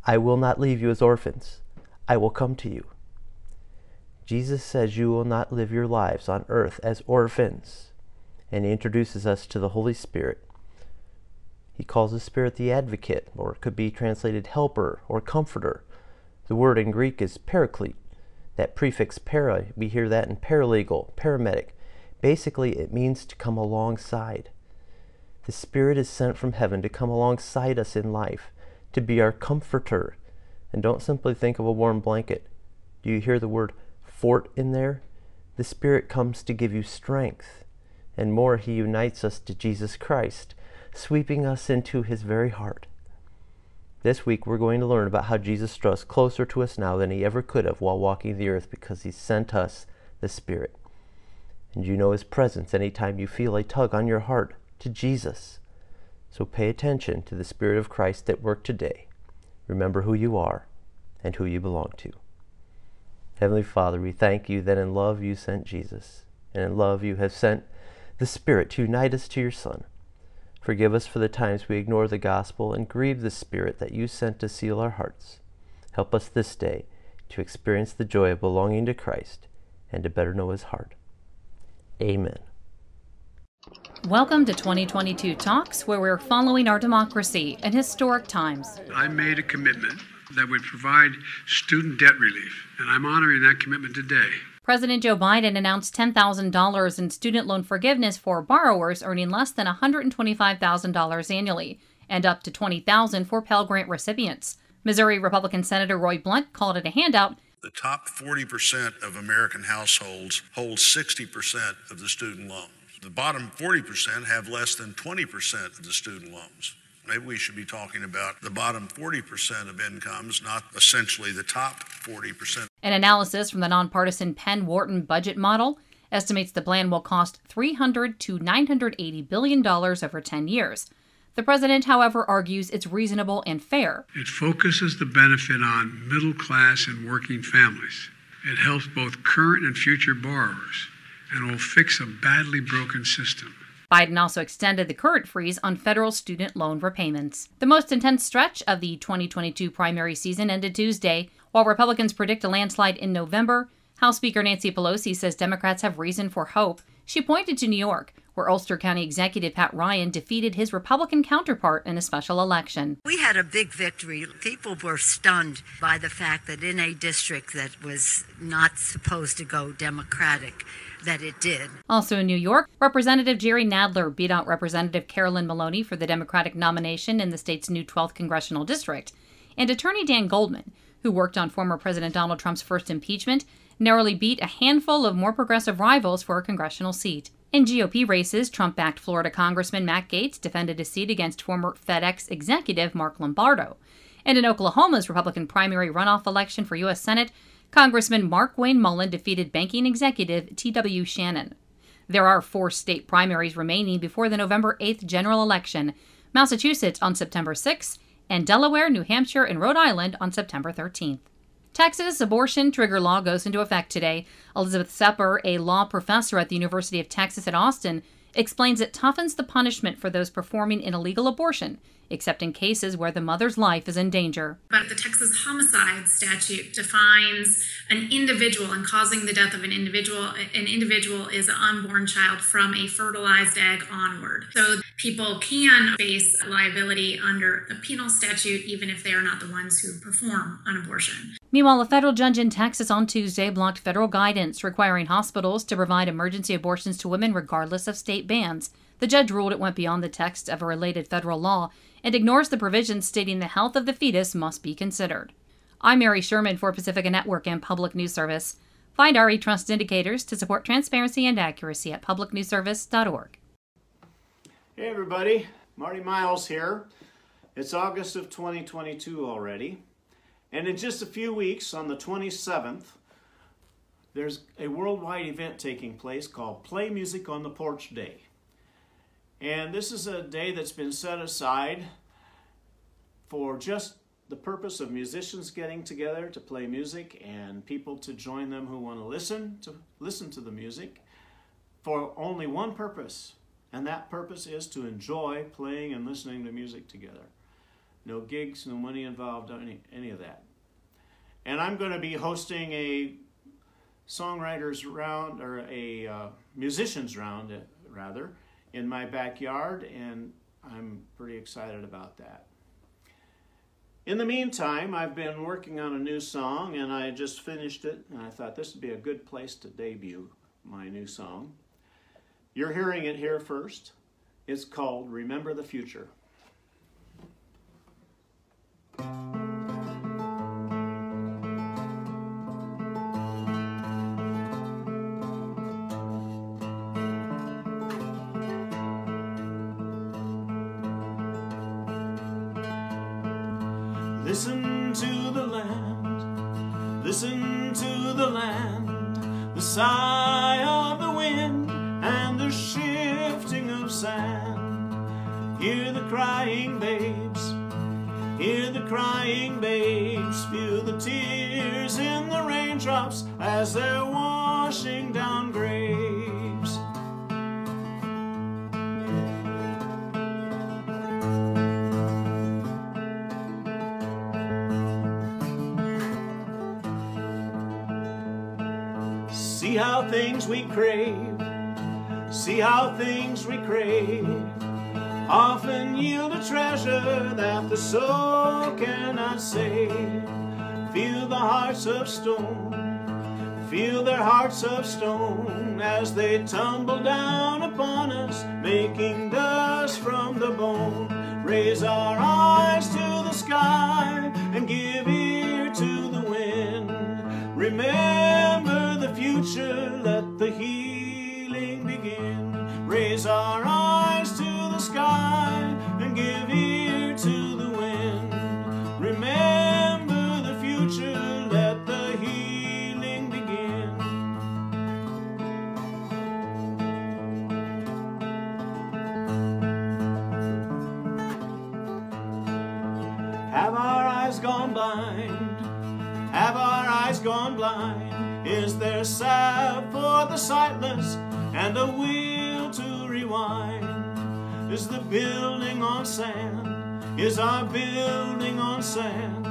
I will not leave you as orphans. I will come to you." Jesus says you will not live your lives on earth as orphans, and he introduces us to the Holy Spirit. He calls the Spirit the advocate, or it could be translated helper or comforter. The word in Greek is paraclete. That prefix para, we hear that in paralegal, paramedic. Basically, it means to come alongside. The Spirit is sent from heaven to come alongside us in life, to be our comforter. And don't simply think of a warm blanket. Do you hear the word fort in there? The Spirit comes to give you strength. And more, he unites us to Jesus Christ, sweeping us into his very heart. This week we're going to learn about how Jesus draws closer to us now than he ever could have while walking the earth, because he sent us the Spirit. And you know his presence anytime you feel a tug on your heart to Jesus. So pay attention to the Spirit of Christ at work today. Remember who you are and who you belong to. Heavenly Father, we thank you that in love you sent Jesus, and in love you have sent the Spirit to unite us to your Son. Forgive us for the times we ignore the gospel and grieve the Spirit that you sent to seal our hearts. Help us this day to experience the joy of belonging to Christ and to better know his heart. Amen. Welcome to 2022 Talks, where we're following our democracy in historic times. I made a commitment that would provide student debt relief, and I'm honoring that commitment today. President Joe Biden announced $10,000 in student loan forgiveness for borrowers earning less than $125,000 annually, and up to $20,000 for Pell Grant recipients. Missouri Republican Senator Roy Blunt called it a handout. The top 40% of American households hold 60% of the student loans. The bottom 40% have less than 20% of the student loans. Maybe we should be talking about the bottom 40% of incomes, not essentially the top 40%. An analysis from the nonpartisan Penn-Wharton budget model estimates the plan will cost $300 to $980 billion over 10 years. The president, however, argues it's reasonable and fair. It focuses the benefit on middle class and working families. It helps both current and future borrowers and will fix a badly broken system. Biden also extended the current freeze on federal student loan repayments. The most intense stretch of the 2022 primary season ended Tuesday. While Republicans predict a landslide in November, House Speaker Nancy Pelosi says Democrats have reason for hope. She pointed to New York, where Ulster County Executive Pat Ryan defeated his Republican counterpart in a special election. We had a big victory. People were stunned by the fact that in a district that was not supposed to go Democratic, that it did. Also in New York, Representative Jerry Nadler beat out Representative Carolyn Maloney for the Democratic nomination in the state's new 12th congressional district. And attorney Dan Goldman, who worked on former President Donald Trump's first impeachment, narrowly beat a handful of more progressive rivals for a congressional seat. In GOP races, Trump-backed Florida Congressman Matt Gaetz defended his seat against former FedEx executive Mark Lombardo. And in Oklahoma's Republican primary runoff election for U.S. Senate, Congressman Mark Wayne Mullen defeated banking executive T.W. Shannon. There are 4 state primaries remaining before the November 8th general election: Massachusetts on September 6th, and Delaware, New Hampshire, and Rhode Island on September 13th. Texas abortion trigger law goes into effect today. Elizabeth Sepper, a law professor at the University of Texas at Austin, explains it toughens the punishment for those performing an illegal abortion, except in cases where the mother's life is in danger. But the Texas homicide statute defines an individual, and causing the death of an individual. An individual is an unborn child from a fertilized egg onward. So people can face liability under the penal statute, even if they are not the ones who perform an abortion. Meanwhile, a federal judge in Texas on Tuesday blocked federal guidance requiring hospitals to provide emergency abortions to women regardless of state bans. The judge ruled it went beyond the text of a related federal law and ignores the provisions stating the health of the fetus must be considered. I'm Mary Sherman for Pacifica Network and Public News Service. Find our e-trust indicators to support transparency and accuracy at publicnewservice.org. Hey everybody, Marty Miles here. It's August of 2022 already, and in just a few weeks, on the 27th, there's a worldwide event taking place called Play Music on the Porch Day. And this is a day that's been set aside for just the purpose of musicians getting together to play music and people to join them who want to listen to the music for only one purpose, and that purpose is to enjoy playing and listening to music together. No gigs, no money involved, any of that. And I'm going to be hosting a songwriters round, or a musicians round, rather, in my backyard, and I'm pretty excited about that. In the meantime, I've been working on a new song, and I just finished it, and I thought this would be a good place to debut my new song. You're hearing it here first. It's called Remember the Future. Listen to the land, listen to the land, the sigh of the wind and the shifting of sand. Hear the crying babes, hear the crying babes, feel the tears in the raindrops as they're washing down graves. See how things we crave, see how things we crave, often yield a treasure that the soul cannot save. Feel the hearts of stone, feel their hearts of stone, as they tumble down upon us, making dust from the bone. Raise our eyes to the sky and give ear to the wind. Remember the future, let the healing begin. Raise our eyes to the sky and give ear to the wind. Remember the future, let the healing begin. Have our eyes gone blind? Have our eyes gone blind? Is there salve for the sightless and a will to rewind? Is the building on sand? Is our building on sand?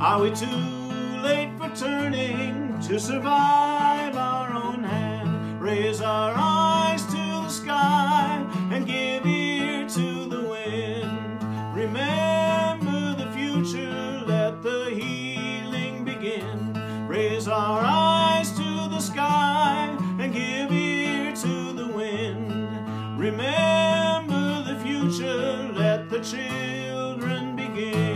Are we too late for turning to survive our own hand? Raise our eyes to the sky and give ear to the wind. Remember the future, let the healing begin. Raise our eyes to the sky and give ear to the wind. Remember future, let the children begin.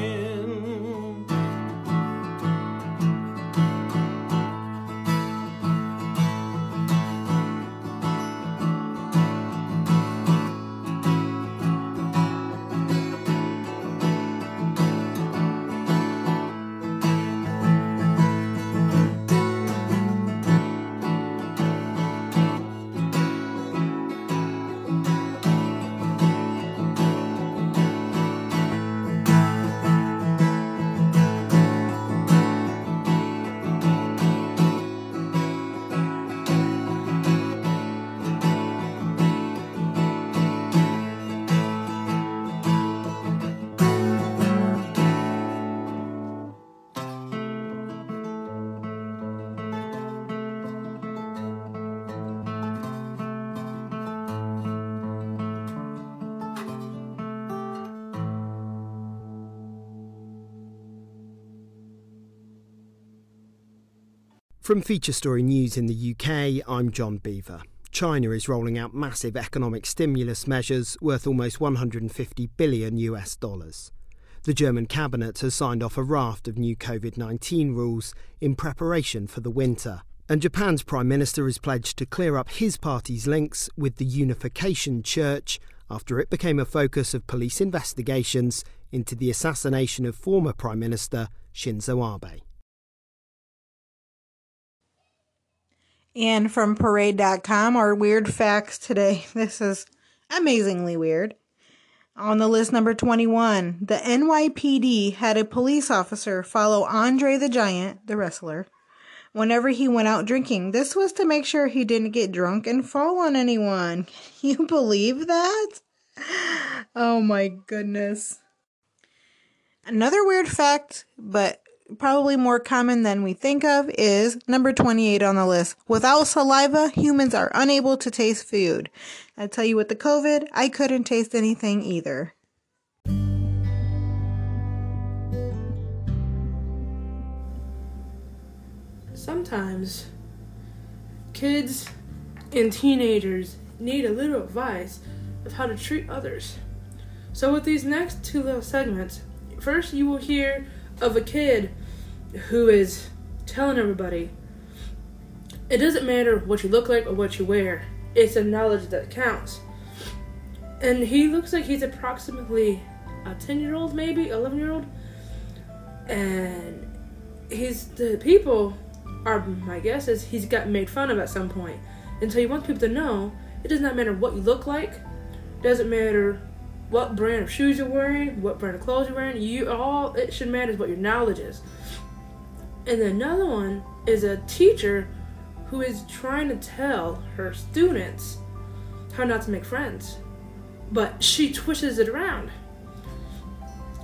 From Feature Story News in the UK, I'm John Beaver. China is rolling out massive economic stimulus measures worth almost $150 billion. The German cabinet has signed off a raft of new COVID-19 rules in preparation for the winter. And Japan's Prime Minister has pledged to clear up his party's links with the Unification Church after it became a focus of police investigations into the assassination of former Prime Minister Shinzo Abe. And from Parade.com, our weird facts today. This is amazingly weird. On the list, number 21, the NYPD had a police officer follow Andre the Giant, the wrestler, whenever he went out drinking. This was to make sure he didn't get drunk and fall on anyone. Can you believe that? Oh my goodness. Another weird fact, but probably more common than we think of, is number 28 on the list. Without saliva, humans are unable to taste food. I tell you, with the COVID, I couldn't taste anything either. Sometimes kids and teenagers need a little advice of how to treat others. So with these next two little segments, first you will hear of a kid who is telling everybody, it doesn't matter what you look like or what you wear, it's the knowledge that counts. And he looks like he's approximately a 10-year-old, maybe 11-year-old, and the people are, my guess is, he's got made fun of at some point. And so he wants people to know it does not matter what you look like, doesn't matter what brand of shoes you're wearing, what brand of clothes you're wearing, it should matter is what your knowledge is. And then another one is a teacher who is trying to tell her students how not to make friends, but she twists it around.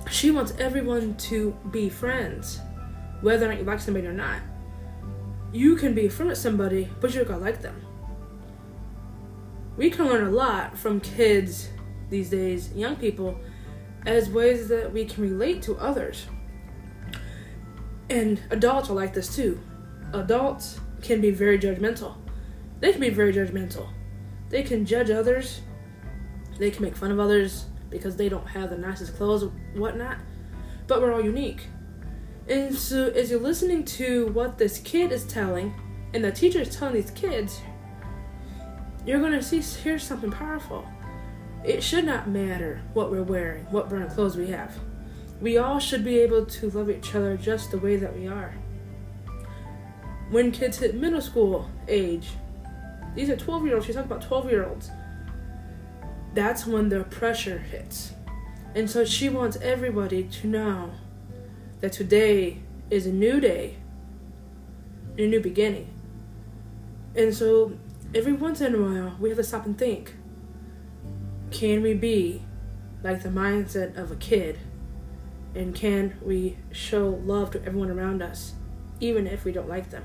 She wants everyone to be friends, whether or not you like somebody or not. You can be a friend with somebody, but you're gonna like them. We can learn a lot from kids these days, young people, as ways that we can relate to others. And adults are like this too. Adults can be very judgmental. They can judge others. They can make fun of others because they don't have the nicest clothes or whatnot. But we're all unique. And so as you're listening to what this kid is telling, and the teacher is telling these kids, you're going to hear something powerful. It should not matter what we're wearing, what brand of clothes we have. We all should be able to love each other just the way that we are. When kids hit middle school age, these are 12-year-olds, she's talking about 12-year-olds. That's when the pressure hits. And so she wants everybody to know that today is a new day, a new beginning. And so every once in a while, we have to stop and think, can we be like the mindset of a kid? And can we show love to everyone around us, even if we don't like them?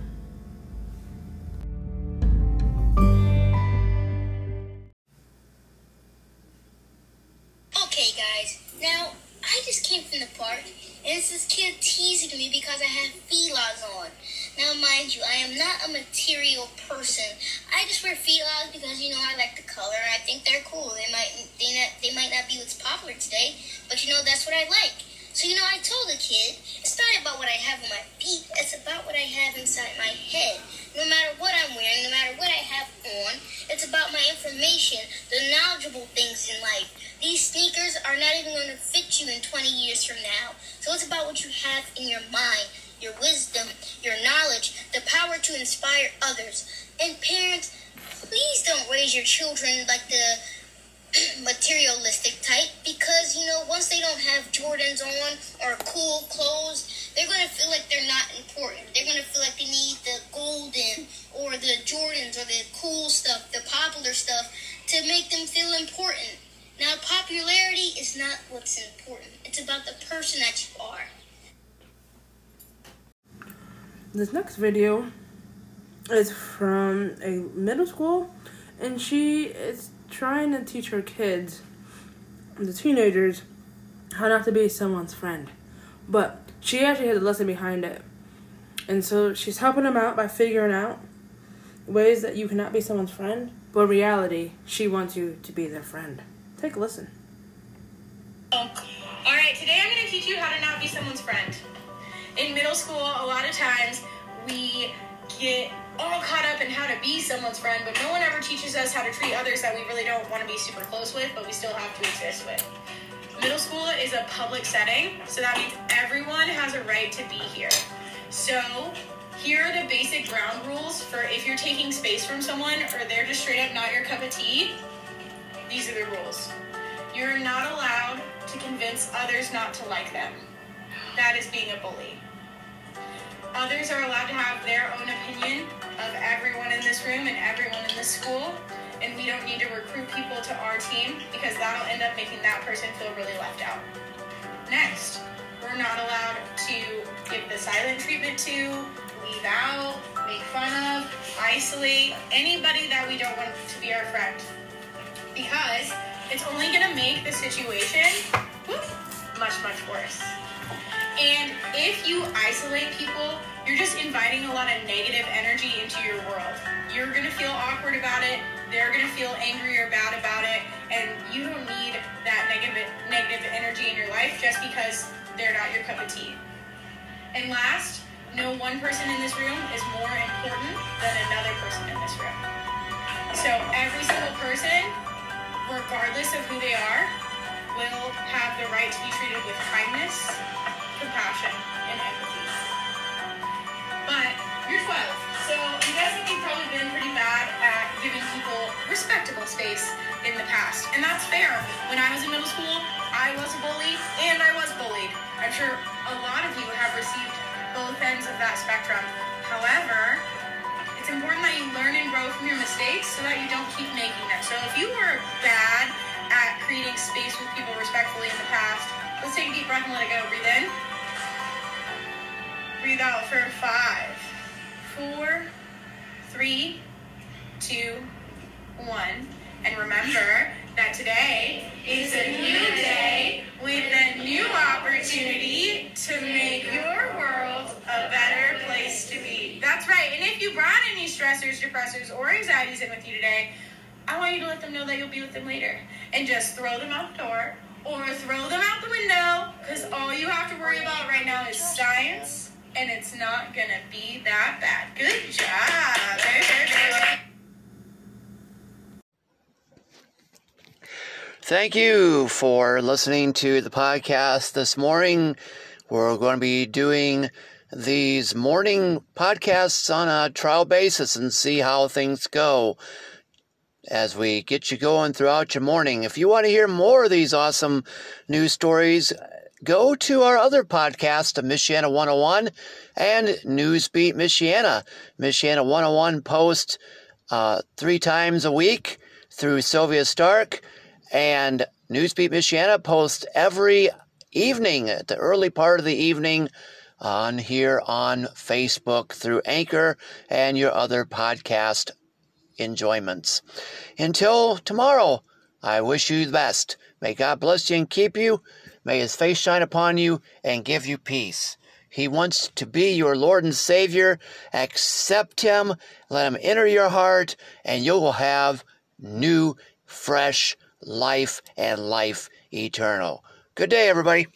Okay, guys. Now, I just came from the park, and it's this kid teasing me because I have feelers on. Now, mind you, I am not a material person. I just wear feelers because, I like the color, and I think they're cool. They might not be what's popular today, but, that's what I like. So, I told the kid, it's not about what I have on my feet, it's about what I have inside my head. No matter what I'm wearing, no matter what I have on, it's about my information, the knowledgeable things in life. These sneakers are not even going to fit you in 20 years from now. So it's about what you have in your mind, your wisdom, your knowledge, the power to inspire others. And parents, please don't raise your children like the materialistic type, because once they don't have Jordans on or cool clothes, they're going to feel like they're not important. They're going to feel like they need the golden or the Jordans or the cool stuff, the popular stuff, to make them feel important. Now, popularity is not what's important. It's about the person that you are. This next video is from a middle school, and she is trying to teach her kids, the teenagers, how not to be someone's friend. But she actually has a lesson behind it. And so she's helping them out by figuring out ways that you cannot be someone's friend, but in reality, she wants you to be their friend. Take a listen. Alright, today I'm going to teach you how to not be someone's friend. In middle school, a lot of times, we get all caught up in how to be someone's friend, but no one ever teaches us how to treat others that we really don't want to be super close with, but we still have to exist with. Middle school is a public setting, so that means everyone has a right to be here. So here are the basic ground rules for if you're taking space from someone or they're just straight up not your cup of tea. These are the rules. You're not allowed to convince others not to like them. That is being a bully. Others are allowed to have their own opinion of everyone in this room and everyone in this school, and we don't need to recruit people to our team because that'll end up making that person feel really left out. Next, we're not allowed to give the silent treatment to, leave out, make fun of, isolate, anybody that we don't want to be our friend, because it's only going to make the situation much worse. And if you isolate people, you're just inviting a lot of negative energy into your world. You're going to feel awkward about it. They're going to feel angry or bad about it. And you don't need that negative energy in your life just because they're not your cup of tea. And last, no one person in this room is more important than another person in this room. So every single person, regardless of who they are, will have the right to be treated with kindness, compassion, and empathy. But you're 12, so you guys have probably been pretty bad at giving people respectable space in the past, and that's fair. When I was in middle school, I was a bully, and I was bullied. I'm sure a lot of you have received both ends of that spectrum. However, it's important that you learn and grow from your mistakes so that you don't keep making them. So if you were bad at creating space with people respectfully in the past, let's take a deep breath and let it go. Breathe in. Breathe out for 5, 4, 3, 2, 1. And remember, that today is a new day with a new opportunity to make your world a better place to be. That's right. And if you brought any stressors, depressors, or anxieties in with you today, I want you to let them know that you'll be with them later. And just throw them out the door or throw them out the window, because all you have to worry about right now is science, and it's not going to be that bad. Good job. Very, very good. Thank you for listening to the podcast this morning. We're going to be doing these morning podcasts on a trial basis and see how things go as we get you going throughout your morning. If you want to hear more of these awesome news stories, go to our other podcast, Michiana 101 and Newsbeat Michiana. Michiana 101 posts 3 times a week through Sylvia Stark. And Newsbeat Michiana posts every evening at the early part of the evening on here on Facebook through Anchor and your other podcast enjoyments. Until tomorrow, I wish you the best. May God bless you and keep you. May His face shine upon you and give you peace. He wants to be your Lord and Savior. Accept Him. Let Him enter your heart, and you will have new, fresh life and life eternal. Good day, everybody.